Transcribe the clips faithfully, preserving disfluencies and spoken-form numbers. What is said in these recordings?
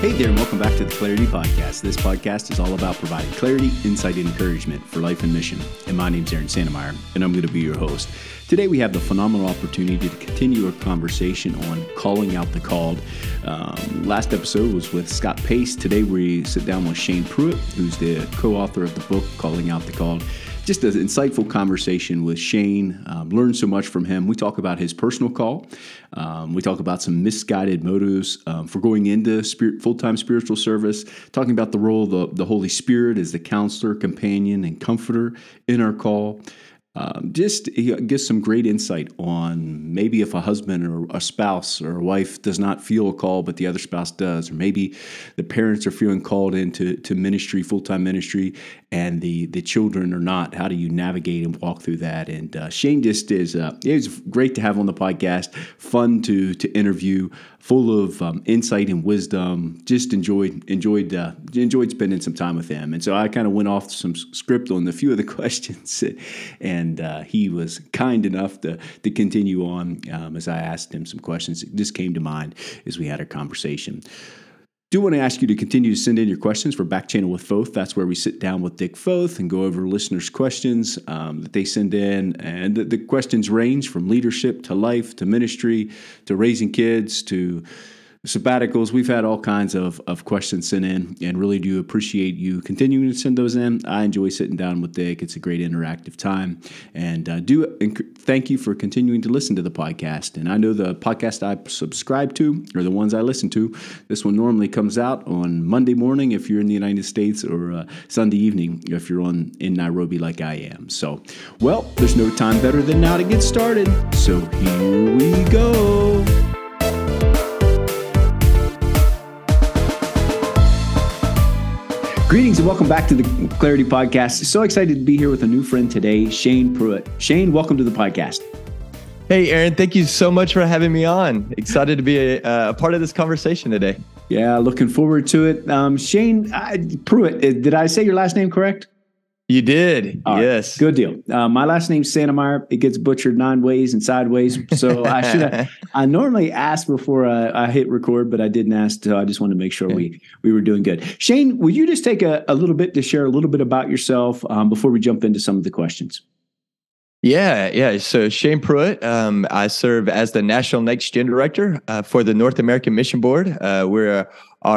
Hey there, and welcome back to the Clarity Podcast. This podcast is all about providing clarity, insight, and encouragement for life and mission. And my name's Aaron Santmyire, and I'm going to be your host. Today we have the phenomenal opportunity to continue our conversation on Calling Out the Called. Um, last episode was with Scott Pace. Today we sit down with Shane Pruitt, who's the co-author of the book, Calling Out the Called. Just an insightful conversation with Shane. Um, learned so much from him. We talk about his personal call. Um, we talk about some misguided motives um, for going into spirit, full-time spiritual service, talking about the role of the, the Holy Spirit as the counselor, companion, and comforter in our call. Um, just he gives some great insight on maybe if a husband or a spouse or a wife does not feel a call, but the other spouse does, or maybe the parents are feeling called into to ministry, full-time ministry, and the the children are not. How do you navigate and walk through that? And uh, Shane just is uh, it's great to have on the podcast, fun to to interview, full of um, insight and wisdom. Just enjoyed enjoyed uh, enjoyed spending some time with him. And so I kind of went off some script on a few of the questions, and. And uh, he was kind enough to to continue on um, as I asked him some questions that just came to mind as we had our conversation. Do want to ask you to continue to send in your questions for Back Channel with Foth. That's where we sit down with Dick Foth and go over listeners' questions um, that they send in. And the, the questions range from leadership to life to ministry to raising kids to sabbaticals. We've had all kinds of, of questions sent in and really do appreciate you continuing to send those in. I enjoy sitting down with Dick. It's a great interactive time. And uh, do inc- thank you for continuing to listen to the podcast. And I know the podcast I subscribe to or the ones I listen to, this one normally comes out on Monday morning if you're in the United States or uh, Sunday evening if you're on in Nairobi like I am. So, well, there's no time better than now to get started. So here we go. Greetings and welcome back to the Clarity Podcast. So excited to be here with a new friend today, Shane Pruitt. Shane, welcome to the podcast. Hey, Aaron. Thank you so much for having me on. Excited to be a, a part of this conversation today. Yeah, looking forward to it. Um, Shane I, Pruitt, did I say your last name correct? You did. All yes. Right. Good deal. Uh, my last name's Santmyire. It gets butchered nine ways and sideways. So I should have, I normally ask before I, I hit record, but I didn't ask. So I just wanted to make sure we, we were doing good. Shane, would you just take a, a little bit to share a little bit about yourself um, before we jump into some of the questions? Yeah, yeah. So Shane Pruitt, um, I serve as the National Next Gen Director uh, for the North American Mission Board. Uh, we are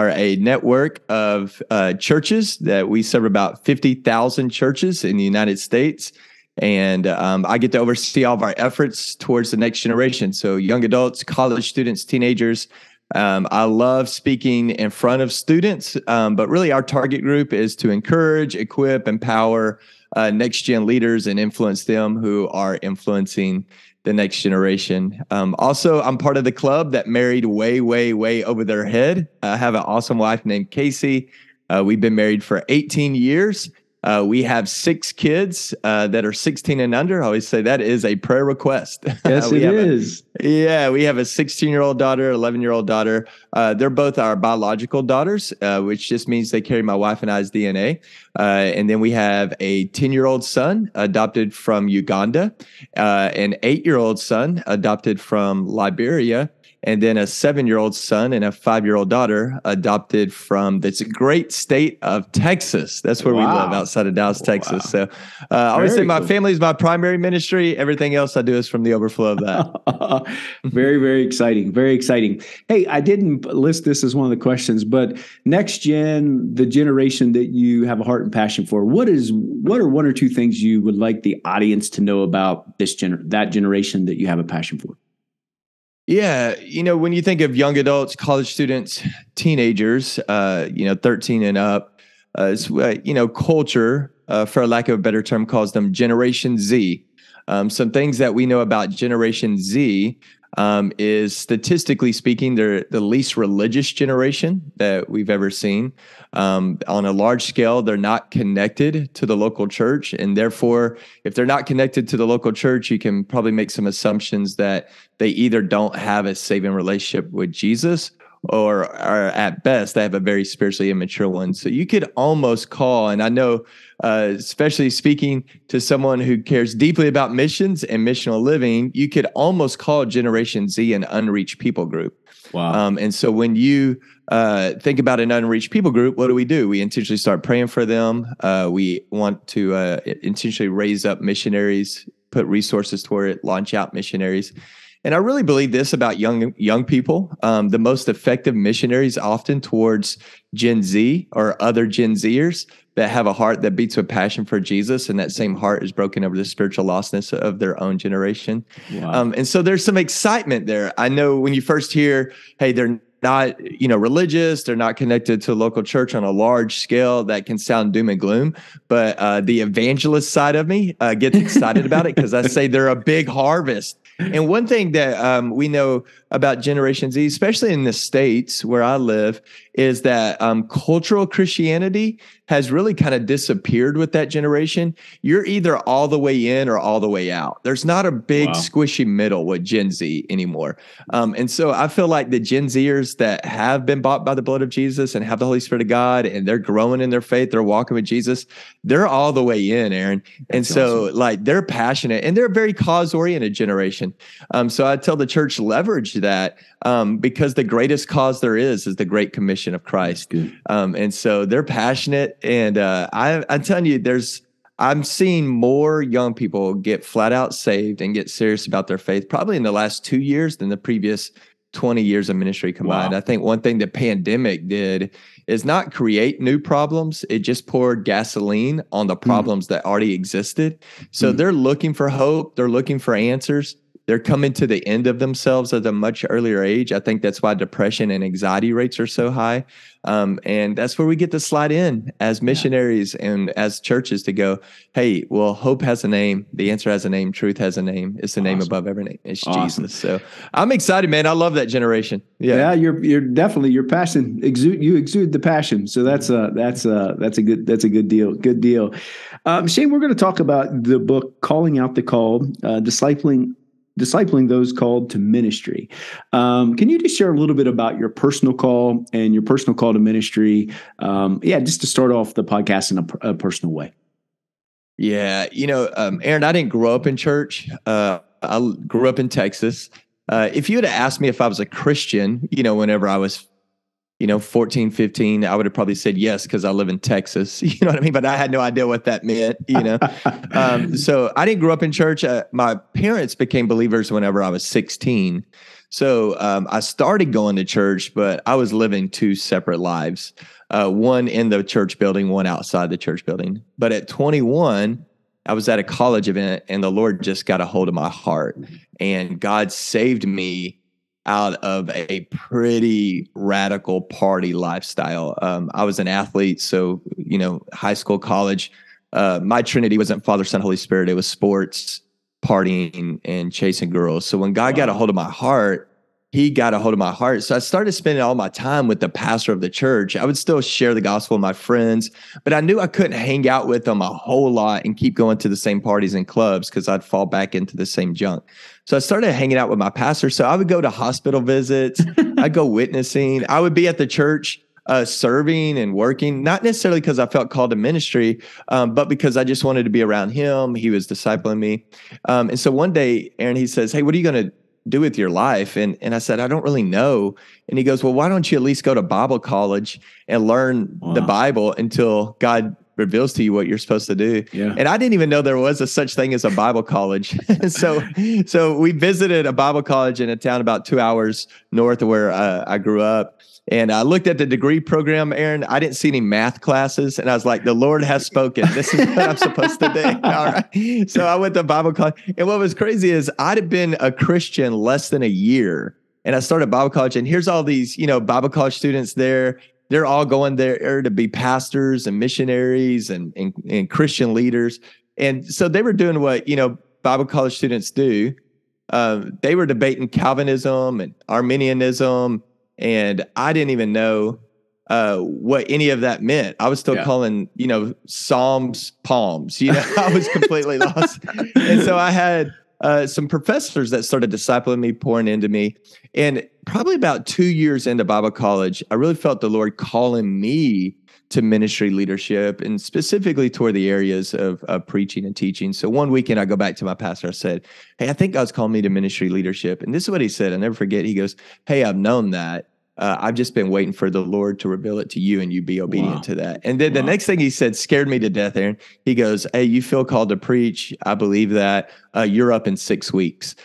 a network of uh, churches that we serve about fifty thousand churches in the United States. And um, I get to oversee all of our efforts towards the next generation. So young adults, college students, teenagers. Um, I love speaking in front of students, um, but really our target group is to encourage, equip, empower Uh, next-gen leaders and influence them who are influencing the next generation. Um, also, I'm part of the club that married way, way, way over their head. I have an awesome wife named Casey. Uh, we've been married for eighteen years. Uh, we have six kids uh, that are sixteen and under. I always say that is a prayer request. Yes, it is. A, yeah, we have a sixteen-year-old daughter, eleven-year-old daughter. Uh, they're both our biological daughters, uh, which just means they carry my wife and I's D N A. Uh, and then we have a ten-year-old son adopted from Uganda, uh, an eight-year-old son adopted from Liberia, and then a seven-year-old son and a five-year-old daughter adopted from this great state of Texas. That's where wow. we live, outside of Dallas, Texas. Wow. So uh, I always say my cool. family is my primary ministry. Everything else I do is from the overflow of that. Very, very exciting. Very exciting. Hey, I didn't list this as one of the questions, but next gen, the generation that you have a heart and passion for, what is what are one or two things you would like the audience to know about this gener- that generation that you have a passion for? Yeah. You know, when you think of young adults, college students, teenagers, uh, you know, thirteen and up, uh, uh, you know, culture, uh, for lack of a better term, calls them Generation Z. Um, some things that we know about Generation Z um, is statistically speaking, they're the least religious generation that we've ever seen. Um, on a large scale, they're not connected to the local church. And therefore, if they're not connected to the local church, you can probably make some assumptions that they either don't have a saving relationship with Jesus or are at best, they have a very spiritually immature one. So you could almost call, and I know, uh, especially speaking to someone who cares deeply about missions and missional living, you could almost call Generation Z an unreached people group. Wow. Um, and so when you uh, think about an unreached people group, what do we do? We intentionally start praying for them. Uh, we want to uh, intentionally raise up missionaries, put resources toward it, launch out missionaries. And I really believe this about young young people. Um, the most effective missionaries often towards Gen Z or other Gen Zers that have a heart that beats with passion for Jesus, and that same heart is broken over the spiritual lostness of their own generation. Wow. Um, and so there's some excitement there. I know when you first hear, hey, they're not, you know, religious, they're not connected to a local church on a large scale, that can sound doom and gloom. But uh, the evangelist side of me uh, gets excited about it, because I say they're a big harvest. And one thing that um, we know about Generation Z, especially in the States where I live, is that um, cultural Christianity has really kind of disappeared with that generation. You're either all the way in or all the way out. There's not a big wow. squishy middle with Gen Z anymore. Um, and so I feel like the Gen Zers that have been bought by the blood of Jesus and have the Holy Spirit of God, and they're growing in their faith, they're walking with Jesus, they're all the way in, Aaron. And That's so awesome. Like they're passionate, and they're a very cause-oriented generation. Um, so I tell the church, leverage that, um, because the greatest cause there is is the Great Commission of Christ. Um, and so they're passionate. And uh, I, I'm telling you, there's I'm seeing more young people get flat out saved and get serious about their faith, probably in the last two years than the previous twenty years of ministry combined. Wow. I think one thing the pandemic did is not create new problems. It just poured gasoline on the problems mm. that already existed. So mm. they're looking for hope. They're looking for answers. They're coming to the end of themselves at a much earlier age. I think that's why depression and anxiety rates are so high. Um, and that's where we get to slide in as missionaries yeah. and as churches to go, hey, well, hope has a name. The answer has a name. Truth has a name. It's the awesome. name above every name. It's awesome. Jesus. So I'm excited, man. I love that generation. Yeah, yeah you're you're definitely your passion exude. You exude the passion. So that's a that's a that's a good that's a good deal. Good deal. Um, Shane, we're going to talk about the book Calling Out the Called, uh, discipling. Discipling those called to ministry. Um, can you just share a little bit about your personal call and your personal call to ministry? Um, yeah, just to start off the podcast in a, a personal way. Yeah, you know, um, Aaron, I didn't grow up in church. Uh, I grew up in Texas. Uh, if you had asked me if I was a Christian, you know, whenever I was, you know, fourteen, fifteen, I would have probably said yes, because I live in Texas. You know what I mean? But I had no idea what that meant, you know? um, so I didn't grow up in church. Uh, my parents became believers whenever I was sixteen. So um, I started going to church, but I was living two separate lives, uh, one in the church building, one outside the church building. But at twenty-one, I was at a college event, and the Lord just got a hold of my heart, and God saved me out of a pretty radical party lifestyle. Um, I was an athlete. So, you know, high school, college, uh, my Trinity wasn't Father, Son, Holy Spirit. It was sports, partying, and chasing girls. So when God wow. got a hold of my heart, he got a hold of my heart. So I started spending all my time with the pastor of the church. I would still share the gospel with my friends, but I knew I couldn't hang out with them a whole lot and keep going to the same parties and clubs, because I'd fall back into the same junk. So I started hanging out with my pastor. So I would go to hospital visits. I'd go witnessing. I would be at the church uh, serving and working, not necessarily because I felt called to ministry, um, but because I just wanted to be around him. He was discipling me. Um, and so one day, Aaron, he says, hey, what are you going to do with your life? And and I said, I don't really know. And he goes, well, why don't you at least go to Bible college and learn wow. the Bible until God reveals to you what you're supposed to do. Yeah. And I didn't even know there was a such thing as a Bible college. so so we visited a Bible college in a town about two hours north of where uh, I grew up. And I looked at the degree program, Aaron. I didn't see any math classes. And I was like, the Lord has spoken. This is what I'm supposed to do. All right. So I went to Bible college. And what was crazy is I'd have been a Christian less than a year. And I started Bible college. And here's all these, you know, Bible college students there. They're all going there to be pastors and missionaries and, and, and Christian leaders. And so they were doing what, you know, Bible college students do. Um, they were debating Calvinism and Arminianism. And I didn't even know uh, what any of that meant. I was still yeah. calling, you know, Psalms, palms. You know, I was completely lost. And so I had uh, some professors that started discipling me, pouring into me. And probably about two years into Bible college, I really felt the Lord calling me to ministry leadership, and specifically toward the areas of uh, preaching and teaching. So one weekend I go back to my pastor. I said, hey, I think God's calling me to ministry leadership. And this is what he said. I never forget. He goes, hey, I've known that. Uh, I've just been waiting for the Lord to reveal it to you, and you be obedient wow. to that. And then wow. the next thing he said scared me to death, Aaron. He goes, hey, you feel called to preach. I believe that. Uh, you're up in six weeks.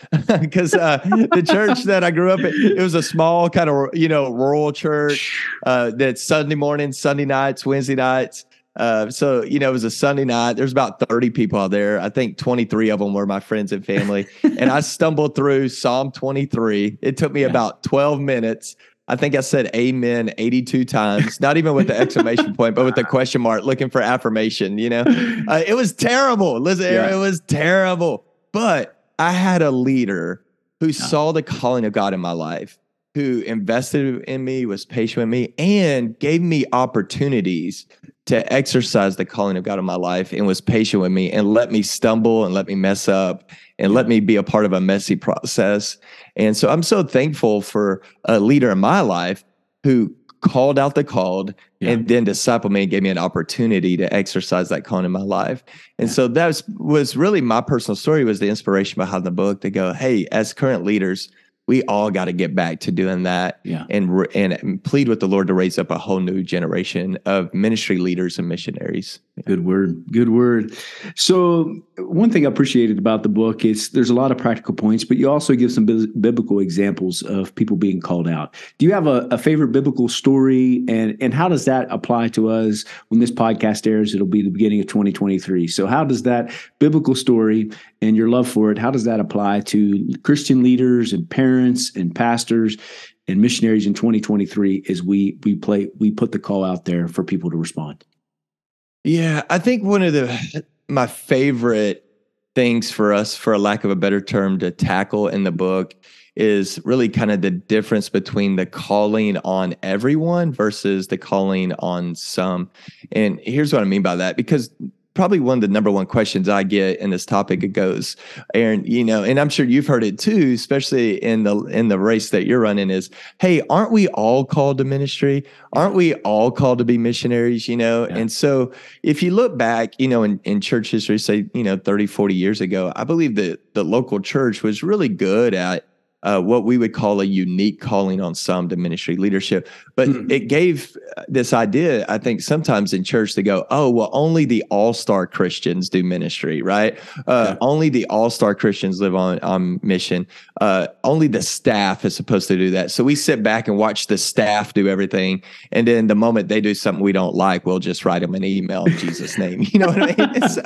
Because uh, the church that I grew up in, it was a small kind of, you know, rural church uh, that's Sunday mornings, Sunday nights, Wednesday nights. Uh, so, you know, it was a Sunday night. There's about thirty people out there. I think twenty-three of them were my friends and family. And I stumbled through Psalm twenty-three. It took me yeah. about twelve minutes. I think I said amen eighty-two times, not even with the exclamation point, but with the question mark, looking for affirmation, you know. Uh, it was terrible. Listen, yeah. it was terrible. But I had a leader who yeah. saw the calling of God in my life, who invested in me, was patient with me, and gave me opportunities to exercise the calling of God in my life, and was patient with me and let me stumble and let me mess up and let me be a part of a messy process. And so I'm so thankful for a leader in my life who called out the called yeah. and then discipled me and gave me an opportunity to exercise that calling in my life. And yeah. so that was, was really my personal story, was the inspiration behind the book to go, hey, as current leaders, we all got to get back to doing that yeah. and, re- and plead with the Lord to raise up a whole new generation of ministry leaders and missionaries. Yeah. Good word. Good word. So one thing I appreciated about the book is there's a lot of practical points, but you also give some bi- biblical examples of people being called out. Do you have a, a favorite biblical story, and, and how does that apply to us? When this podcast airs, it'll be the beginning of twenty twenty-three. So how does that biblical story and your love for it, how does that apply to Christian leaders and parents and pastors and missionaries in twenty twenty-three as we we play we put the call out there for people to respond? Yeah, I think one of the my favorite things for us, for a lack of a better term, to tackle in the book is really kind of the difference between the calling on everyone versus the calling on some. And here's what I mean by that, because probably one of the number one questions I get in this topic, it goes, Aaron, you know, and I'm sure you've heard it too, especially in the in the race that you're running, is, hey, aren't we all called to ministry? Aren't we all called to be missionaries, you know? Yeah. And so if you look back, you know, in, in church history, say, you know, thirty, forty years ago, I believe that the local church was really good at Uh, what we would call a unique calling on some to ministry leadership. But mm-hmm. it gave this idea, I think, sometimes in church to go, oh, well, only the all-star Christians do ministry, right? Uh, yeah. Only the all-star Christians live on, on mission. Uh, only the staff is supposed to do that. So we sit back and watch the staff do everything. And then the moment they do something we don't like, we'll just write them an email in Jesus' name. You know what I mean? And so,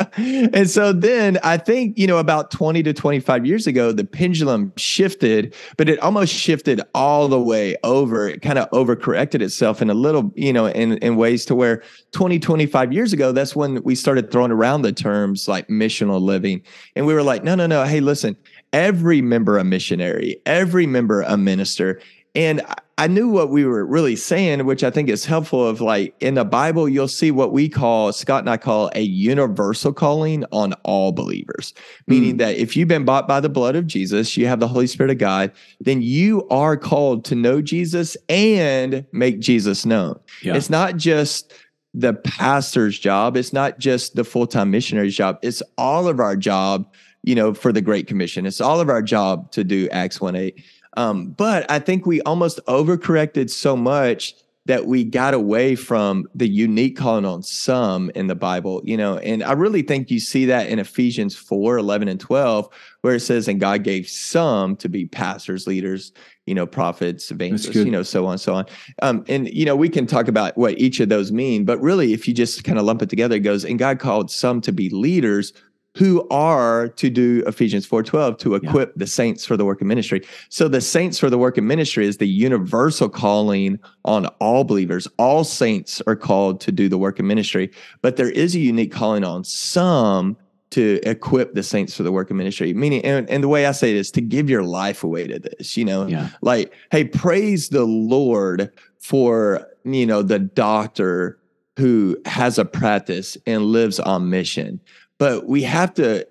and so then I think, you know, about twenty to twenty-five years ago, the pendulum shifted, but it almost shifted all the way over. It kind of overcorrected itself in a little, you know, in, in ways to where twenty, twenty-five years ago, that's when we started throwing around the terms like missional living. And we were like, no, no, no. Hey, listen, every member a missionary, every member a minister. And I knew what we were really saying, which I think is helpful, of like in the Bible, you'll see what we call, Scott and I call, a universal calling on all believers, meaning mm. that if you've been bought by the blood of Jesus, you have the Holy Spirit of God, then you are called to know Jesus and make Jesus known. Yeah. It's not just the pastor's job. It's not just the full-time missionary's job. It's all of our job, you know, for the Great Commission. It's all of our job to do Acts one eight. Um, but I think we almost overcorrected so much that we got away from the unique calling on some in the Bible, you know, and I really think you see that in Ephesians four, eleven and twelve, where it says, and God gave some to be pastors, leaders, you know, prophets, evangelists, you know, so on, so on. Um, and, you know, we can talk about what each of those mean, but really if you just kind of lump it together, it goes, and God called some to be leaders, who are to do Ephesians four twelve, to equip yeah. the saints for the work of ministry. So the saints for the work of ministry is the universal calling on all believers. All saints are called to do the work of ministry, but there is a unique calling on some to equip the saints for the work of ministry. Meaning, and, and the way I say it is to give your life away to this, you know, yeah. like, hey, praise the Lord for, you know, the doctor who has a practice and lives on mission. But we have to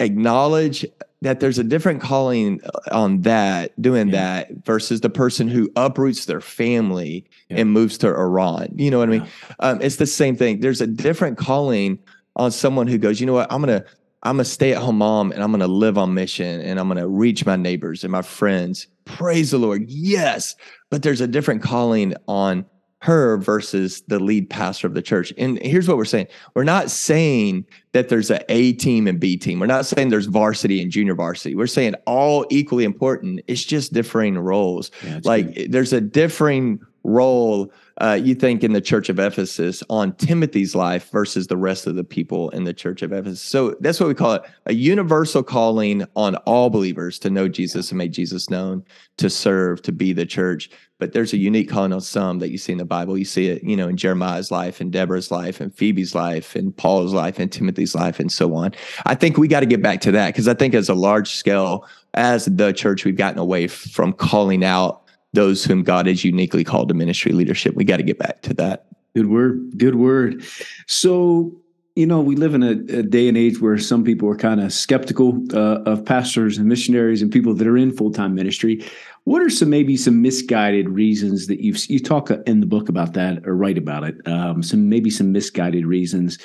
acknowledge that there's a different calling on that, doing yeah. that versus the person who uproots their family yeah. and moves to Iran. You know what yeah. I mean? Um, it's the same thing. There's a different calling on someone who goes, you know what, I'm going to, I'm a stay-at-home mom, and I'm going to live on mission, and I'm going to reach my neighbors and my friends. Praise the Lord. Yes. But there's a different calling on her versus the lead pastor of the church. And here's what we're saying. We're not saying that there's an A team and B team. We're not saying there's varsity and junior varsity. We're saying all equally important. It's just differing roles. Yeah, like true. There's a differing role, uh, you think, in the church of Ephesus on Timothy's life versus the rest of the people in the church of Ephesus. So that's what we call it, a universal calling on all believers to know Jesus and make Jesus known, to serve, to be the church. But there's a unique calling on some that you see in the Bible. You see it, you know, in Jeremiah's life and Deborah's life and Phoebe's life and Paul's life and Timothy's life and so on. I think we got to get back to that, because I think as a large scale, as the church, we've gotten away from calling out those whom God has uniquely called to ministry leadership. We got to get back to that. Good word. Good word. So, you know, we live in a, a day and age where some people are kind of skeptical uh, of pastors and missionaries and people that are in full-time ministry. What are some, maybe some misguided reasons that you've, you talk in the book about that or write about it, um, some, maybe some misguided reasons.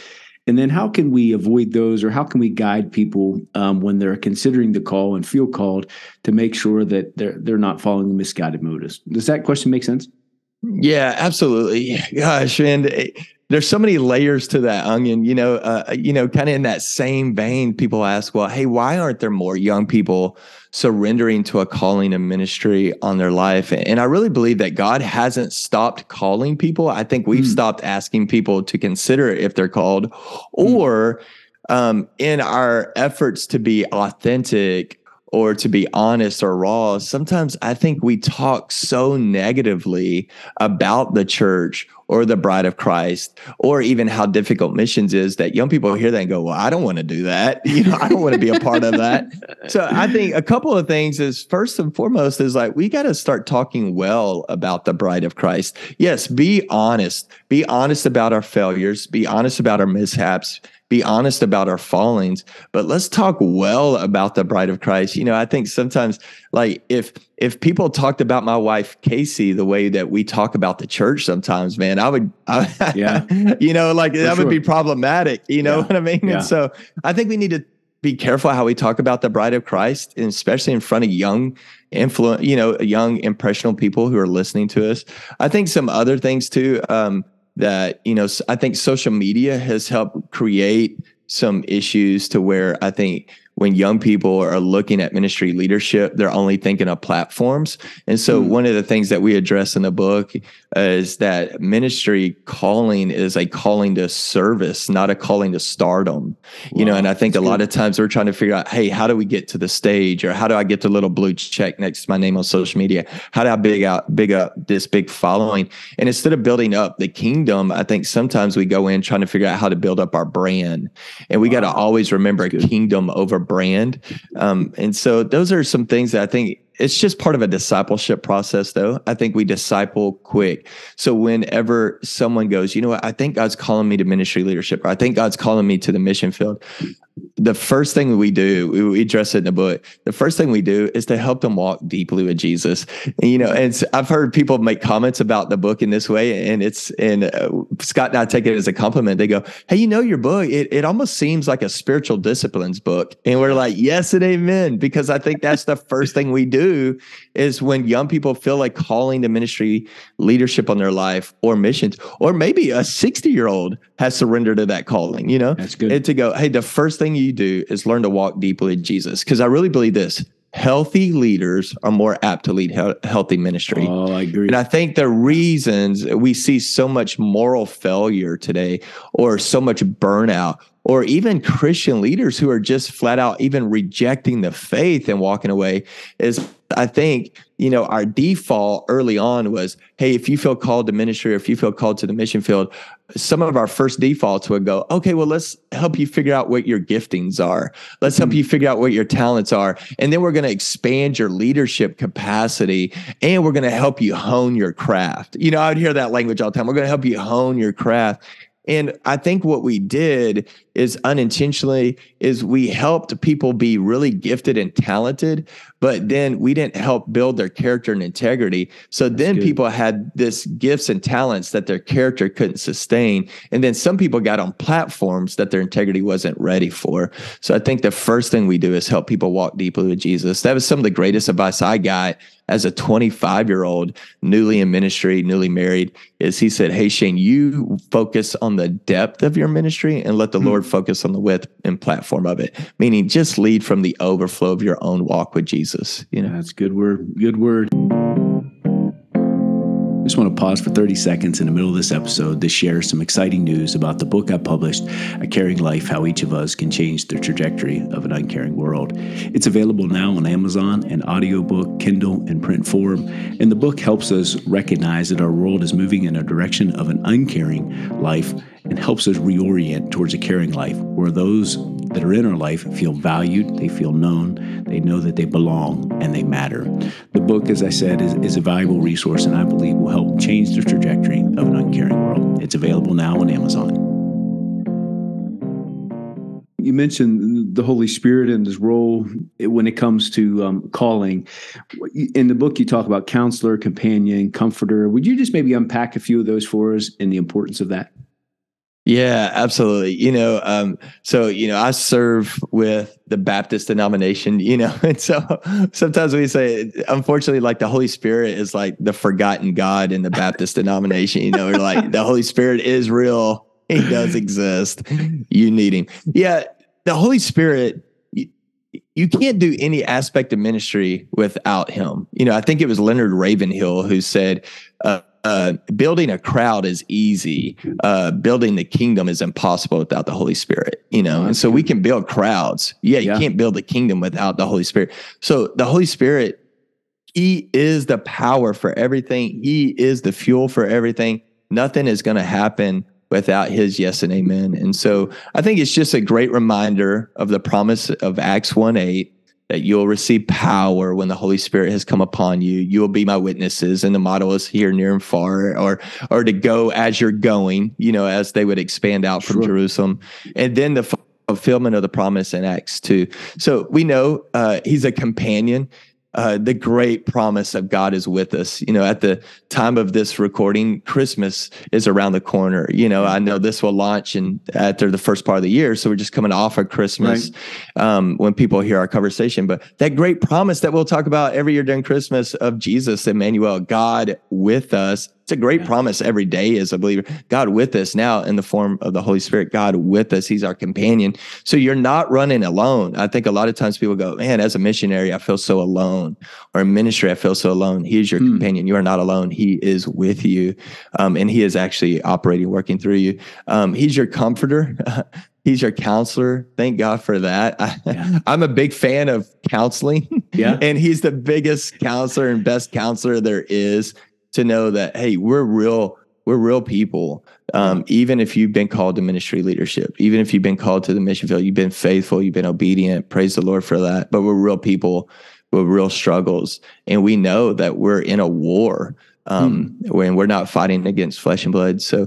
And then how can we avoid those, or how can we guide people um, when they're considering the call and feel called, to make sure that they're they're not following the misguided motives? Does that question make sense? Yeah, absolutely. Gosh, and it, there's so many layers to that onion. You know, uh, you know, kind of in that same vein, people ask, well, hey, why aren't there more young people surrendering to a calling and ministry on their life? And I really believe that God hasn't stopped calling people. I think we've mm. stopped asking people to consider if they're called, or um, in our efforts to be authentic or to be honest or raw, sometimes I think we talk so negatively about the church or the bride of Christ, or even how difficult missions is, that young people hear that and go, well, I don't want to do that. You know, I don't want to be a part of that. So I think a couple of things is, first and foremost, is like, we got to start talking well about the bride of Christ. Yes, be honest. Be honest about our failures. Be honest about our mishaps. Be honest about our fallings, but let's talk well about the bride of Christ. You know, I think sometimes, like, if if people talked about my wife, Casey, the way that we talk about the church sometimes, man, I would, I, yeah. you know, like For that sure. would be problematic. You know yeah. what I mean? Yeah. And so I think we need to be careful how we talk about the bride of Christ, and especially in front of young influ- you know, young impressionable people who are listening to us. I think some other things too, um, that, you know, I think social media has helped create some issues to where I think when young people are looking at ministry leadership, they're only thinking of platforms. And so mm. one of the things that we address in the book is that ministry calling is a calling to service, not a calling to stardom. Wow. You know, and I think That's a good. lot of times we're trying to figure out, hey, how do we get to the stage, or how do I get the little blue check next to my name on social media? How do I big out, big up this big following? And instead of building up the kingdom, I think sometimes we go in trying to figure out how to build up our brand. And we wow. got to always remember kingdom over brand. Um, and so those are some things that I think it's just part of a discipleship process, though. I think we disciple quick. So whenever someone goes, you know what, I think God's calling me to ministry leadership, or I think God's calling me to the mission field, the first thing we do, we, we address it in the book, the first thing we do is to help them walk deeply with Jesus. And, you know, and so I've heard people make comments about the book in this way, and it's, and uh, Scott and I take it as a compliment. They go, hey, you know, your book, it, it almost seems like a spiritual disciplines book. And we're like, yes and amen, because I think that's the first thing we do, is when young people feel like calling to ministry leadership on their life or missions, or maybe a sixty year old has surrendered to that calling, you know, that's good. And to go, hey, the first thing you do is learn to walk deeply in Jesus, because I really believe this: healthy leaders are more apt to lead he- healthy ministry. Oh, I agree. And I think the reasons we see so much moral failure today, or so much burnout, or even Christian leaders who are just flat out even rejecting the faith and walking away, is I think, you know, our default early on was, hey, if you feel called to ministry, or if you feel called to the mission field, some of our first defaults would go, okay, well, let's help you figure out what your giftings are. Let's mm-hmm. help you figure out what your talents are. And then we're going to expand your leadership capacity, and we're going to help you hone your craft. You know, I would hear that language all the time. We're going to help you hone your craft. And I think what we did is unintentionally is we helped people be really gifted and talented, but then we didn't help build their character and integrity. So That's then good. People had this gifts and talents that their character couldn't sustain. And then some people got on platforms that their integrity wasn't ready for. So I think the first thing we do is help people walk deeply with Jesus. That was some of the greatest advice I got as a twenty-five-year-old, newly in ministry, newly married, is he said, hey, Shane, you focus on the depth of your ministry and let the mm-hmm. Lord focus on the width and platform of it, meaning just lead from the overflow of your own walk with Jesus. You know, that's good word. Good word. I just want to pause for thirty seconds in the middle of this episode to share some exciting news about the book I published, A Caring Life, How Each of Us Can Change the Trajectory of an Uncaring World. It's available now on Amazon in audiobook, Kindle, and print form, and the book helps us recognize that our world is moving in a direction of an uncaring life and helps us reorient towards a caring life where those that are in our life feel valued, they feel known, they know that they belong, and they matter. The book, as I said, is, is a valuable resource and I believe will help change the trajectory of an uncaring world. It's available now on Amazon. You mentioned the Holy Spirit and his role when it comes to um, calling. In the book, you talk about counselor, companion, comforter. Would you just maybe unpack a few of those for us and the importance of that? Yeah, absolutely. You know, um, so, you know, I serve with the Baptist denomination, you know, and so sometimes we say, unfortunately, like the Holy Spirit is like the forgotten God in the Baptist denomination, you know, we're like the Holy Spirit is real. He does exist. You need him. Yeah. The Holy Spirit, you, you can't do any aspect of ministry without him. You know, I think it was Leonard Ravenhill who said, uh, Uh, building a crowd is easy. Uh, building the kingdom is impossible without the Holy Spirit, you know? And so we can build crowds. Yeah, you yeah. can't build the kingdom without the Holy Spirit. So the Holy Spirit, he is the power for everything. He is the fuel for everything. Nothing is going to happen without his yes and amen. And so I think it's just a great reminder of the promise of Acts one eight. That you'll receive power when the Holy Spirit has come upon you. You will be my witnesses. And the motto is here, near, and far, or or to go as you're going, you know, as they would expand out from sure. Jerusalem. And then the fulfillment of the promise in Acts two. So we know uh, he's a companion. Uh, the great promise of God is with us. You know, at the time of this recording, Christmas is around the corner. You know, I know this will launch in after the first part of the year, so we're just coming off of Christmas right. um, when people hear our conversation. But that great promise that we'll talk about every year during Christmas of Jesus, Emmanuel, God with us. It's a great yeah. promise every day as a believer. God with us now in the form of the Holy Spirit. God with us. He's our companion. So you're not running alone. I think a lot of times people go, man, as a missionary, I feel so alone. Or in ministry, I feel so alone. He is your hmm. companion. You are not alone. He is with you. Um, and he is actually operating, working through you. Um, he's your comforter. He's your counselor. Thank God for that. I, yeah. I'm a big fan of counseling. Yeah. And he's the biggest counselor and best counselor there is. To know that, hey, we're real, we're real people. Um, even if you've been called to ministry leadership, even if you've been called to the mission field, you've been faithful, you've been obedient, praise the Lord for that. But we're real people with real struggles. And we know that we're in a war um, mm. when we're not fighting against flesh and blood. So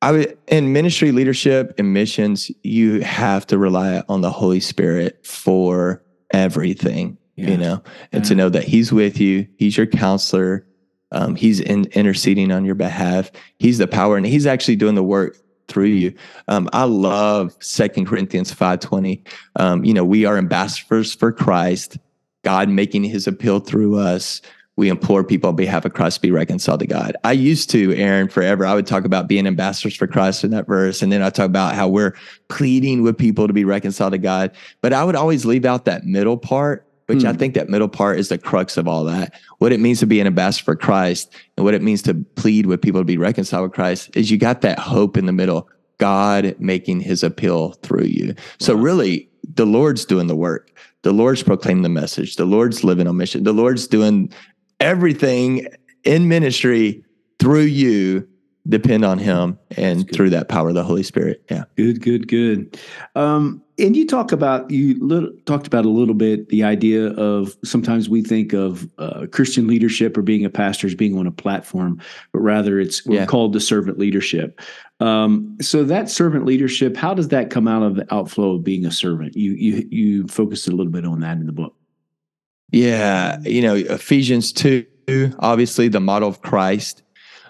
I would, in ministry leadership and missions, you have to rely on the Holy Spirit for everything, yeah. you know, and yeah. to know that he's with you, he's your counselor. Um, he's in, interceding on your behalf. He's the power, and he's actually doing the work through you. Um, I love Second Corinthians five twenty. Um, you know, we are ambassadors for Christ, God making his appeal through us. We implore people on behalf of Christ to be reconciled to God. I used to, Aaron, forever, I would talk about being ambassadors for Christ in that verse. And then I talk about how we're pleading with people to be reconciled to God. But I would always leave out that middle part, which I think that middle part is the crux of all that. What it means to be an ambassador for Christ and what it means to plead with people to be reconciled with Christ is you got that hope in the middle, God making his appeal through you. So wow. really, the Lord's doing the work. The Lord's proclaiming the message. The Lord's living on mission. The Lord's doing everything in ministry through you. Depend on him and through that power of the Holy Spirit. Yeah. Good, good, good. Um, and you talk about, you little, talked about a little bit the idea of sometimes we think of uh, Christian leadership or being a pastor as being on a platform, but rather it's we're yeah. called to servant leadership. Um, so that servant leadership, how does that come out of the outflow of being a servant? You you you focused a little bit on that in the book. Yeah, you know, Ephesians two, obviously the model of Christ.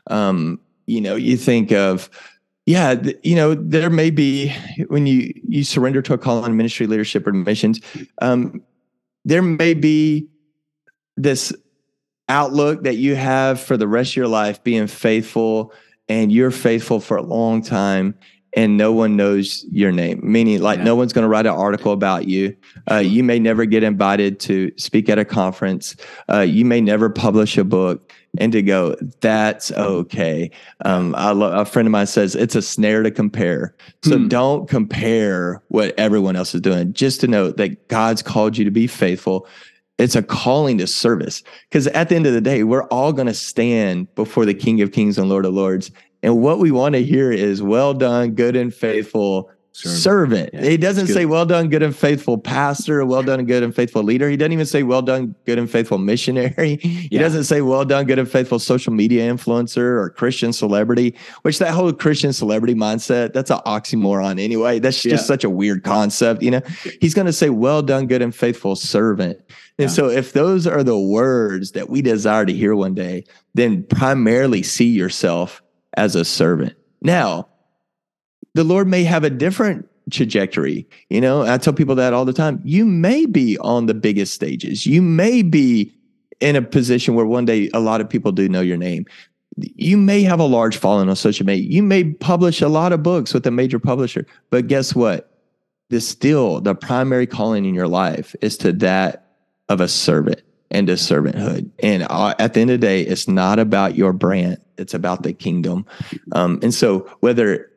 Um, you know, you think of, yeah, th- you know, there may be, when you, you surrender to a call on ministry, leadership, or missions, um, there may be this outlook that you have for the rest of your life being faithful, and you're faithful for a long time, and no one knows your name, meaning like yeah. no one's going to write an article about you. Uh, you may never get invited to speak at a conference. Uh, you may never publish a book. And to go, that's okay. Um, I lo- a friend of mine says it's a snare to compare. So hmm. don't compare what everyone else is doing. Just to know that God's called you to be faithful. It's a calling to service, because at the end of the day, we're all going to stand before the King of Kings and Lord of Lords. And what we want to hear is, well done, good and faithful servant. servant. Yeah, it doesn't say, well done, good and faithful pastor, well done, good and faithful leader. He doesn't even say, well done, good and faithful missionary. He yeah. doesn't say, well done, good and faithful social media influencer or Christian celebrity, which that whole Christian celebrity mindset, that's an oxymoron anyway. That's yeah. just such a weird concept. You know, he's going to say, well done, good and faithful servant. And yeah. so if those are the words that we desire to hear one day, then primarily see yourself as a servant. Now, the Lord may have a different trajectory. You know, I tell people that all the time. You may be on the biggest stages. You may be in a position where one day a lot of people do know your name. You may have a large following on social media. You may publish a lot of books with a major publisher. But guess what? This still, the primary calling in your life is to that of a servant and to servanthood. And at the end of the day, it's not about your brand. It's about the kingdom. Um, and so whether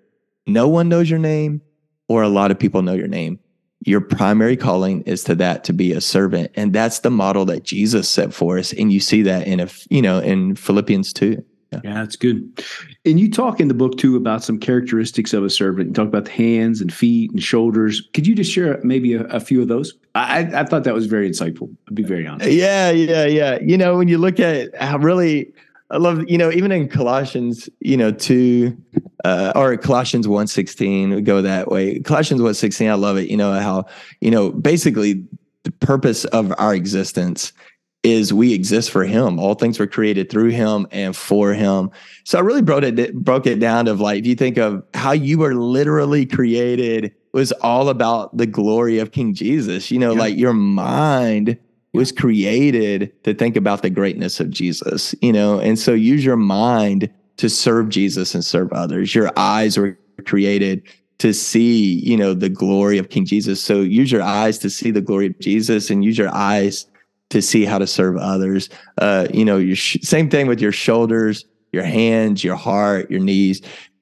no one knows your name or a lot of people know your name, your primary calling is to that, to be a servant. And that's the model that Jesus set for us. And you see that in, a, you know, in Philippians two. Yeah. yeah, that's good. And you talk in the book too about some characteristics of a servant. You talk about the hands and feet and shoulders. Could you just share maybe a, a few of those? I, I thought that was very insightful. I'll be very honest. Yeah, yeah, yeah. You know, when you look at how really... I love, you know, even in Colossians, you know, two, uh, or Colossians one sixteen, we go that way. Colossians one sixteen, I love it. You know, how, you know, basically the purpose of our existence is we exist for him. All things were created through him and for him. So I really broke it, broke it down of like, if you think of how you were literally created was all about the glory of King Jesus, you know, yeah. like your mind was created to think about the greatness of Jesus, you know, and so use your mind to serve Jesus and serve others. Your eyes were created to see, you know, the glory of King Jesus. So use your eyes to see the glory of Jesus and use your eyes to see how to serve others. Uh, you know, your sh- same thing with your shoulders, your hands, your heart, your knees,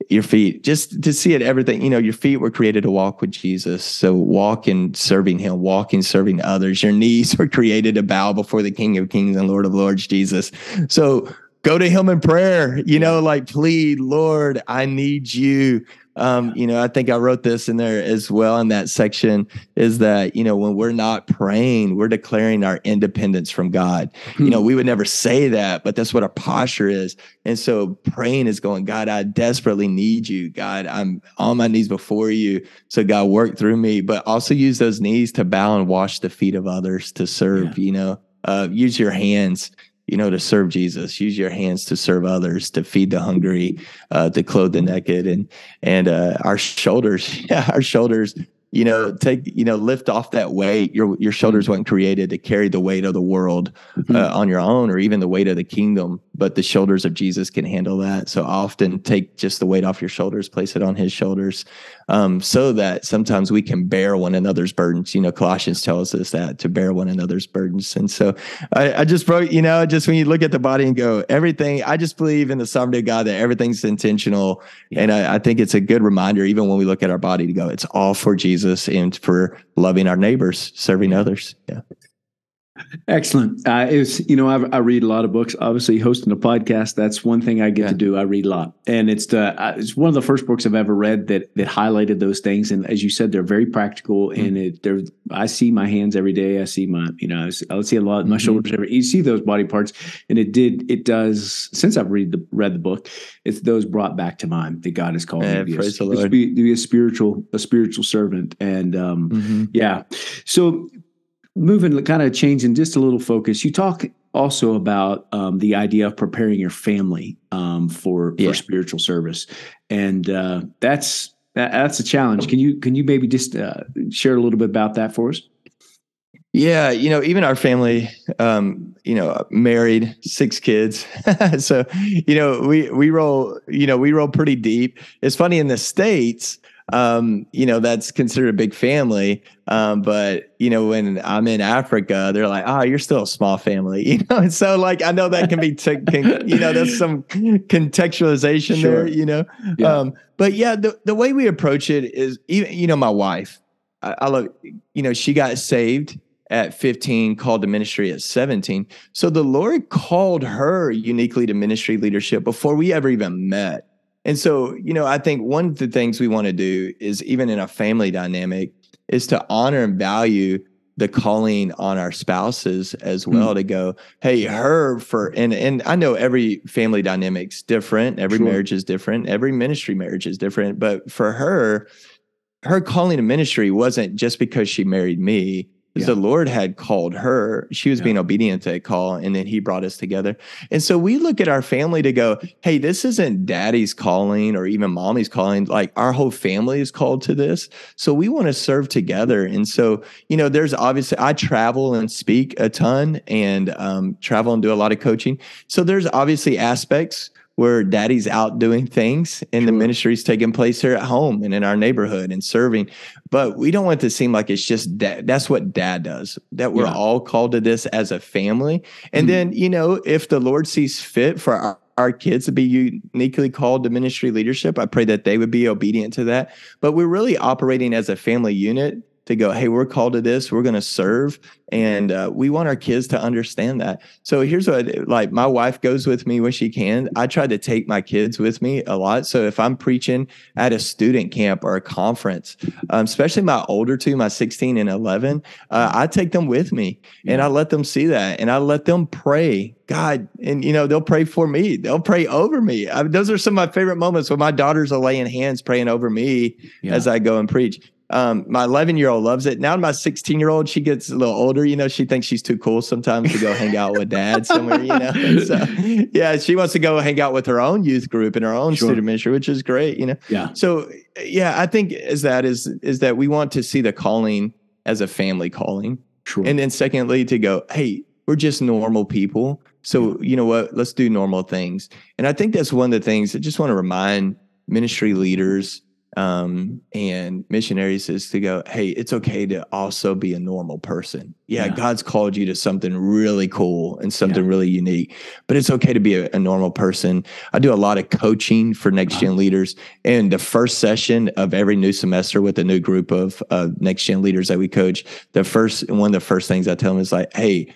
your feet, just to see it, everything, you know, your feet were created to walk with Jesus. So walk in serving him, walk in serving others. Your knees were created to bow before the King of Kings and Lord of Lords, Jesus. So go to him in prayer, you know, like plead, Lord, I need you. Um, you know, I think I wrote this in there as well in that section is that, you know, when we're not praying, we're declaring our independence from God. Hmm. You know, we would never say that, but that's what our posture is. And so praying is going, God, I desperately need you. God, I'm on my knees before you. So God, work through me, but also use those knees to bow and wash the feet of others to serve, yeah. you know, uh, use your hands, you know, to serve Jesus, use your hands to serve others, to feed the hungry, uh, to clothe the naked, and, and, uh, our shoulders, yeah, our shoulders, you know, take, you know, lift off that weight. Your, your shoulders weren't created to carry the weight of the world, mm-hmm. uh, on your own, or even the weight of the kingdom, but the shoulders of Jesus can handle that. So often take just the weight off your shoulders, place it on his shoulders, um, so that sometimes we can bear one another's burdens. You know, Colossians tells us that, to bear one another's burdens. And so I, I just wrote, you know, just when you look at the body and go, everything, I just believe in the sovereignty of God that everything's intentional. Yeah. And I, I think it's a good reminder, even when we look at our body, to go, it's all for Jesus and for loving our neighbors, serving others. Yeah. Excellent. Uh, it was, you know, I've, I read a lot of books. Obviously, hosting a podcast, that's one thing I get yeah. to do. I read a lot. And it's the, uh, it's one of the first books I've ever read that that highlighted those things. And as you said, they're very practical. Mm-hmm. And it, they're, I see my hands every day. I see my, you know, I, I see a lot of my mm-hmm. shoulders. Every, you see those body parts. And it did, it does, since I've read the, read the book, it's those brought back to mind that God has called yeah, me to praise be, the Lord. To be, to be a spiritual, a spiritual servant. And um, mm-hmm. yeah. So, moving, kind of changing just a little focus, you talk also about um, the idea of preparing your family um, for, yeah. for spiritual service, and uh, that's that, that's a challenge. Can you can you maybe just uh, share a little bit about that for us? Yeah, you know, even our family, um, you know, married, six kids, so you know we we roll, you know, we roll pretty deep. It's funny in the States. Um, you know, that's considered a big family. Um, but you know, when I'm in Africa, they're like, oh, you're still a small family, you know? And so like, I know that can be, t- can, you know, there's some contextualization sure. there, you know? Yeah. Um, but yeah, the, the way we approach it is even, you know, my wife, I, I love, you know, she got saved at fifteen, called to ministry at seventeen. So the Lord called her uniquely to ministry leadership before we ever even met. And so, you know, I think one of the things we want to do is even in a family dynamic is to honor and value the calling on our spouses as well mm-hmm. to go, hey, her for, and and I know every family dynamic's different. Every sure. marriage is different. Every ministry marriage is different. But for her, her calling to ministry wasn't just because she married me. Yeah. The Lord had called her. She was yeah. being obedient to a call, and then he brought us together. And so we look at our family to go, hey, this isn't daddy's calling or even mommy's calling. Like our whole family is called to this. So we want to serve together. And so, you know, there's obviously, I travel and speak a ton and um, travel and do a lot of coaching. So there's obviously aspects where daddy's out doing things and sure. the ministry's taking place here at home and in our neighborhood and serving. But we don't want it to seem like it's just dad. That's what dad does, that we're yeah. all called to this as a family. And mm-hmm. then, you know, if the Lord sees fit for our, our kids to be uniquely called to ministry leadership, I pray that they would be obedient to that. But we're really operating as a family unit to go, hey, we're called to this, we're going to serve. And uh, we want our kids to understand that. So here's what I do. Like my wife goes with me when she can. I try to take my kids with me a lot. So if I'm preaching at a student camp or a conference, um, especially my older two, my sixteen and eleven, uh, I take them with me and I let them see that. And I let them pray, God, and you know, they'll pray for me. They'll pray over me. I mean, those are some of my favorite moments when my daughters are laying hands, praying over me yeah. as I go and preach. Um, my eleven-year-old loves it. Now my sixteen-year-old, she gets a little older. You know, she thinks she's too cool sometimes to go hang out with dad somewhere, you know. So, yeah, she wants to go hang out with her own youth group and her own sure. student ministry, which is great, you know. Yeah. So, yeah, I think is that is is that we want to see the calling as a family calling. Sure. And then secondly, to go, hey, we're just normal people. So, you know what, let's do normal things. And I think that's one of the things I just want to remind ministry leaders Um, and missionaries is to go, hey, it's okay to also be a normal person. Yeah, yeah. God's called you to something really cool and something yeah. really unique, but it's okay to be a, a normal person. I do a lot of coaching for Next Gen wow. leaders, and the first session of every new semester with a new group of uh, Next Gen leaders that we coach, the first, one of the first things I tell them is like, hey,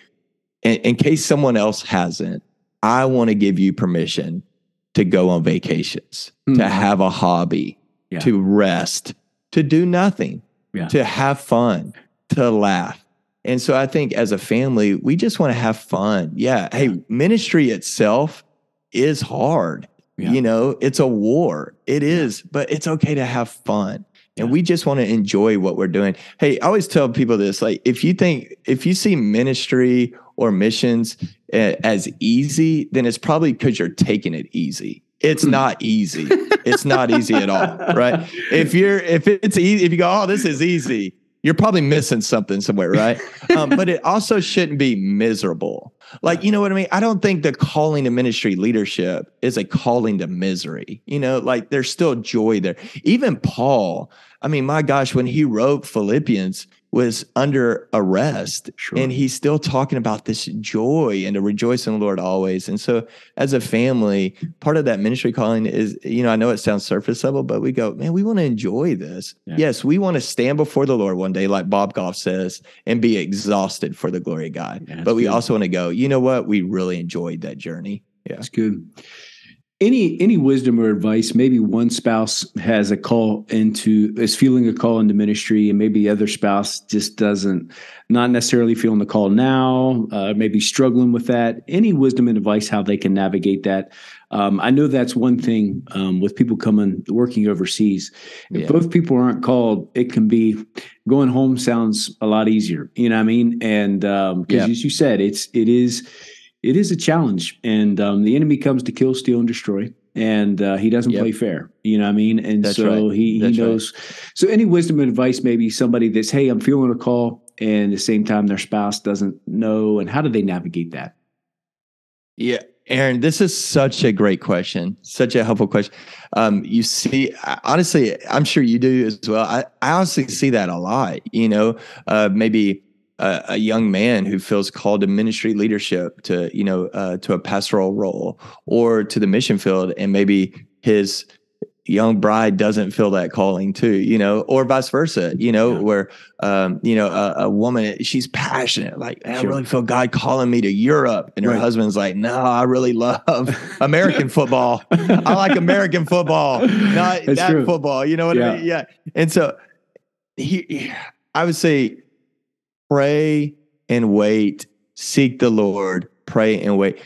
in, in case someone else hasn't, I want to give you permission to go on vacations, mm-hmm. to have a hobby, yeah. to rest, to do nothing, yeah. to have fun, to laugh. And so I think as a family, we just want to have fun. Yeah. Hey, yeah. ministry itself is hard. Yeah. You know, it's a war. It is, yeah. but it's okay to have fun. And yeah. we just want to enjoy what we're doing. Hey, I always tell people this, like if you think, if you see ministry or missions a- as easy, then it's probably because you're taking it easy. It's not easy. It's not easy at all, right? If you're, if it's easy, if you go, oh, this is easy, you're probably missing something somewhere, right? Um, but it also shouldn't be miserable. Like, you know what I mean? I don't think the calling to ministry leadership is a calling to misery. You know, like there's still joy there. Even Paul, I mean, my gosh, when he wrote Philippians, was under arrest, sure. and he's still talking about this joy and to rejoice in the Lord always. And so as a family, part of that ministry calling is, you know, I know it sounds surface level, but we go, man, we want to enjoy this. Yeah. Yes, we want to stand before the Lord one day, like Bob Goff says, and be exhausted for the glory of God. Yeah, but we good. also want to go, you know what? We really enjoyed that journey. Yeah, that's good. Any any wisdom or advice? Maybe one spouse has a call into is feeling a call into ministry, and maybe the other spouse just doesn't, not necessarily feeling the call now. Uh, maybe struggling with that. Any wisdom and advice how they can navigate that? Um, I know that's one thing um, with people coming working overseas. If yeah. both people aren't called, it can be going home sounds a lot easier. You know what I mean? And because um, yeah. as you said, it's it is. It is a challenge, and um, the enemy comes to kill, steal, and destroy, and uh, he doesn't yep. play fair. You know what I mean? And that's so right. he, he knows. Right. So any wisdom and advice, maybe somebody that's, hey, I'm feeling a call, and at the same time their spouse doesn't know, and how do they navigate that? Yeah, Aaron, this is such a great question, such a helpful question. Um, you see, honestly, I'm sure you do as well. I, I honestly see that a lot, you know, uh, maybe – Uh, a young man who feels called to ministry leadership, to, you know, uh, to a pastoral role or to the mission field. And maybe his young bride doesn't feel that calling too, you know, or vice versa, you know, yeah. where, um, you know, a, a woman, she's passionate, like, man, sure. I really feel God calling me to Europe. And her right. husband's like, no, I really love American football. I like American football, not That's that true. football, you know what yeah. I mean? Yeah. And so he, he I would say, pray and wait, seek the Lord, pray and wait.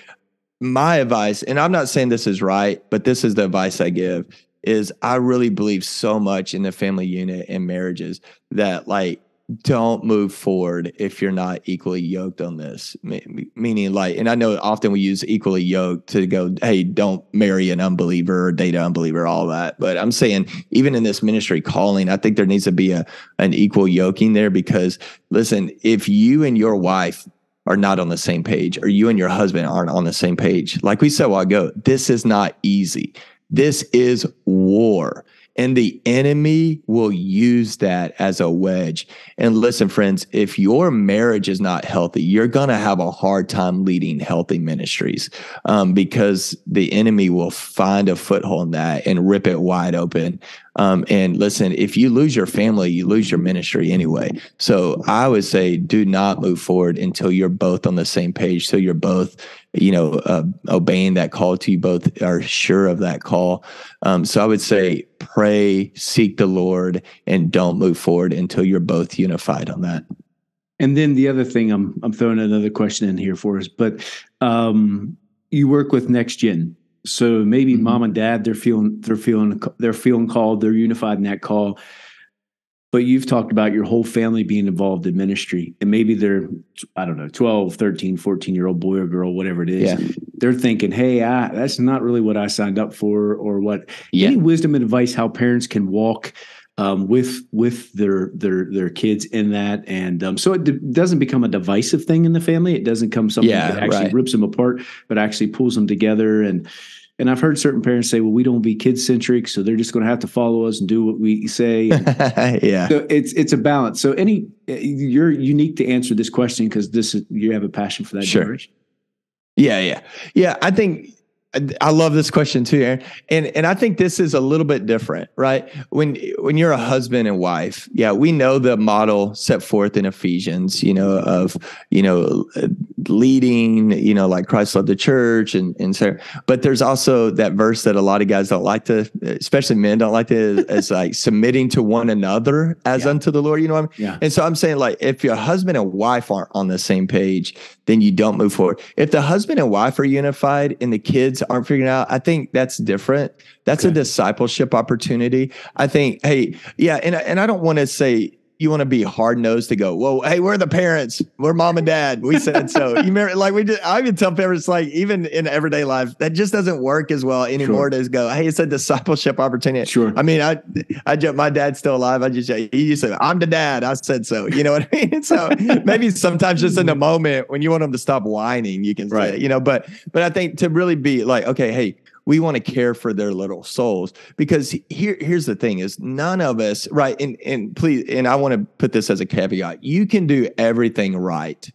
My advice, and I'm not saying this is right, but this is the advice I give, is I really believe so much in the family unit and marriages that, like, don't move forward if you're not equally yoked on this. Meaning, like, and I know often we use equally yoked to go, hey, don't marry an unbeliever or date an unbeliever, all that. But I'm saying, even in this ministry calling, I think there needs to be a an equal yoking there, because listen, if you and your wife are not on the same page, or you and your husband aren't on the same page, like we said a while ago, this is not easy. This is war. And the enemy will use that as a wedge. And listen, friends, if your marriage is not healthy, you're going to have a hard time leading healthy ministries, um, because the enemy will find a foothold in that and rip it wide open. Um, and listen, if you lose your family, you lose your ministry anyway. So I would say, do not move forward until you're both on the same page. So you're both, you know, uh, obeying that call to you both are sure of that call. Um, so I would say, pray, seek the Lord, and don't move forward until you're both unified on that. And then the other thing, I'm I'm throwing another question in here for us, but um, you work with Next Gen. So maybe mm-hmm. mom and dad, they're feeling, they're feeling, they're feeling called, they're unified in that call, but you've talked about your whole family being involved in ministry, and maybe they're, I don't know, twelve, thirteen, fourteen year old boy or girl, whatever it is. Yeah. They're thinking, hey, I, that's not really what I signed up for or what. Yeah. Any wisdom and advice how parents can walk um, with, with their, their, their kids in that. And um, so it d- doesn't become a divisive thing in the family. It doesn't come something yeah, that actually right. rips them apart, but actually pulls them together. And, and I've heard certain parents say, well, we don't be kid centric, so they're just going to have to follow us and do what we say. yeah. So it's, it's a balance. So any, you're unique to answer this question, because this is, you have a passion for that sure. generation. Yeah. Yeah. Yeah. I think, I love this question too, Aaron. And and I think this is a little bit different, right? When when you're a husband and wife, yeah, we know the model set forth in Ephesians, you know, of, you know, leading, you know, like Christ led the church, and and so. But there's also that verse that a lot of guys don't like to, especially men don't like to, is like submitting to one another as yeah. unto the Lord. You know what I mean? Yeah. And so I'm saying, like, if your husband and wife aren't on the same page, then you don't move forward. If the husband and wife are unified and the kids aren't figuring out, I think that's different. That's okay. A discipleship opportunity. I think, hey, yeah, and, and I don't want to say you want to be hard-nosed to go, whoa, hey, we're the parents. We're mom and dad. We said so. You remember, like we did, I even tell parents, like, even in everyday life, that just doesn't work as well anymore sure. to go, hey, it's a discipleship opportunity. Sure. I mean, I I joke, my dad's still alive. I just, he used to say, I'm the dad. I said so. You know what I mean? So maybe sometimes just in the moment when you want them to stop whining, you can say right. it, you know, but, but I think to really be like, okay, hey, We want to care for their little souls, because here, here's the thing is none of us, right. And, and please, and I want to put this as a caveat. You can do everything right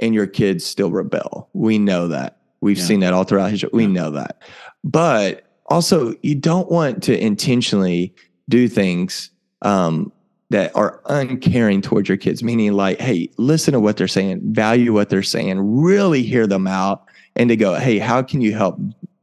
and your kids still rebel. We know that. We've yeah. seen that all throughout history. We yeah. know that. But also, you don't want to intentionally do things um, that are uncaring towards your kids, meaning like, hey, listen to what they're saying, value what they're saying, really hear them out, and to go, hey, how can you help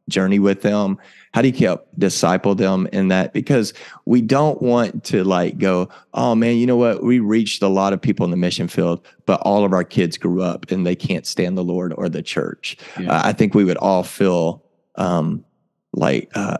journey with them? How do you help disciple them in that? Because we don't want to like go, oh man, you know what? We reached a lot of people in the mission field, but all of our kids grew up and they can't stand the Lord or the church. Yeah. Uh, I think we would all feel um, like, uh,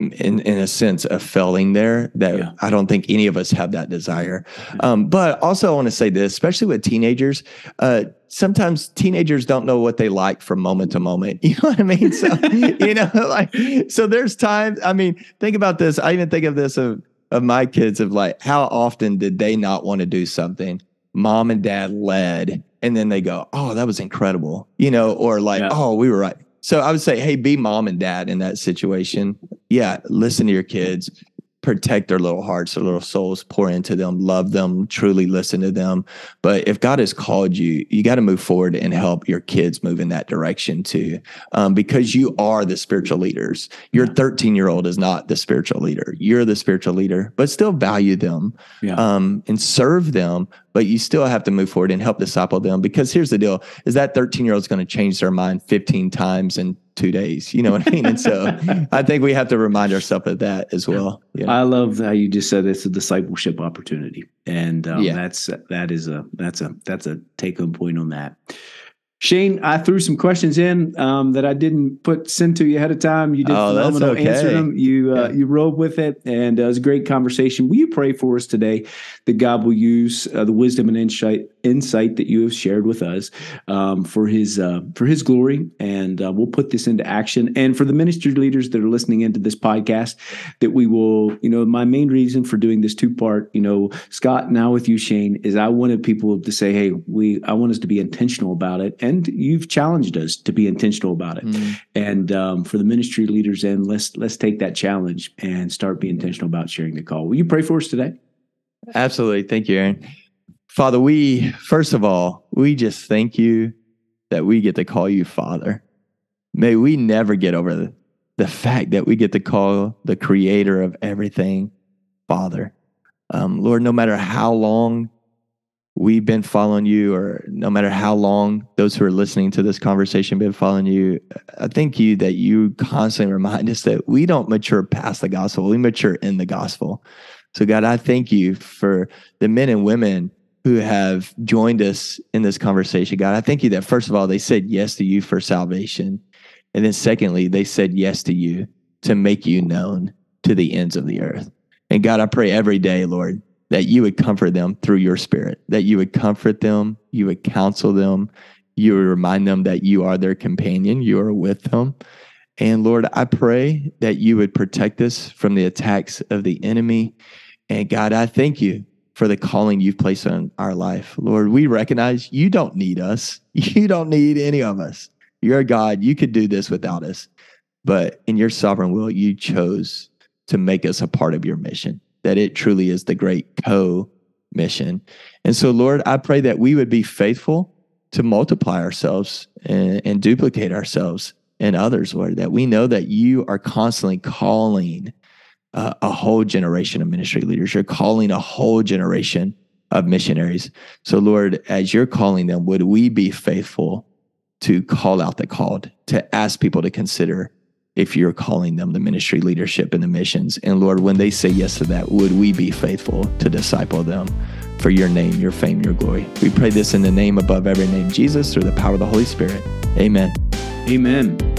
in, in a sense of failing there, that yeah. I don't think any of us have that desire. Um, but also I want to say this, especially with teenagers, uh, sometimes teenagers don't know what they like from moment to moment. You know what I mean? So, you know, like, so there's times, I mean, think about this. I even think of this of, of my kids of like, how often did they not want to do something mom and dad led? And then they go, oh, that was incredible. You know, or like, yeah. oh, we were right. So I would say, hey, be mom and dad in that situation. Yeah, listen to your kids, protect their little hearts, their little souls, pour into them, love them, truly listen to them. But if God has called you, you got to move forward and help your kids move in that direction too, um, because you are the spiritual leaders. Your thirteen-year-old is not the spiritual leader. You're the spiritual leader, but still value them yeah. um, and serve them. But you still have to move forward and help disciple them, because here's the deal is that thirteen-year-old is going to change their mind fifteen times in two days. You know what I mean? And so I think we have to remind ourselves of that as well. Yeah. You know? I love how you just said it's a discipleship opportunity. And um, yeah. that's, that is a, that's a, that's a take home point on that. Shane, I threw some questions in um, that I didn't put send to you ahead of time. You did oh, phenomenal okay. answer them. You uh, yeah. you rolled with it, and uh, it was a great conversation. Will you pray for us today that God will use uh, the wisdom and insight insight that you have shared with us um, for His uh, for His glory, and uh, we'll put this into action. And for the ministry leaders that are listening into this podcast, that we will, you know, my main reason for doing this two part, you know, Scott, now with you, Shane, is I wanted people to say, hey, we I want us to be intentional about it. And you've challenged us to be intentional about it. Mm-hmm. And um, for the ministry leaders, and let's let's take that challenge and start being intentional about sharing the call. Will you pray for us today? Absolutely. Thank you, Aaron. Father, we, first of all, we just thank you that we get to call you Father. May we never get over the, the fact that we get to call the creator of everything Father. Um, Lord, no matter how long we've been following you, or no matter how long those who are listening to this conversation been following you, I thank you that you constantly remind us that we don't mature past the gospel. We mature in the gospel. So God, I thank you for the men and women who have joined us in this conversation. God, I thank you that first of all, they said yes to you for salvation. And then secondly, they said yes to you to make you known to the ends of the earth. And God, I pray every day, Lord, that you would comfort them through your spirit, that you would comfort them, you would counsel them, you would remind them that you are their companion, you are with them. And Lord, I pray that you would protect us from the attacks of the enemy. And God, I thank you for the calling you've placed on our life. Lord, we recognize you don't need us. You don't need any of us. You're God. You could do this without us. But in your sovereign will, you chose to make us a part of your mission, that it truly is the great co-mission. And so, Lord, I pray that we would be faithful to multiply ourselves and, and duplicate ourselves in others, Lord, that we know that you are constantly calling uh, a whole generation of ministry leaders. You're calling a whole generation of missionaries. So, Lord, as you're calling them, would we be faithful to call out the called, to ask people to consider if you're calling them the ministry leadership and the missions. And Lord, when they say yes to that, would we be faithful to disciple them for your name, your fame, your glory. We pray this in the name above every name, Jesus, through the power of the Holy Spirit. Amen. Amen.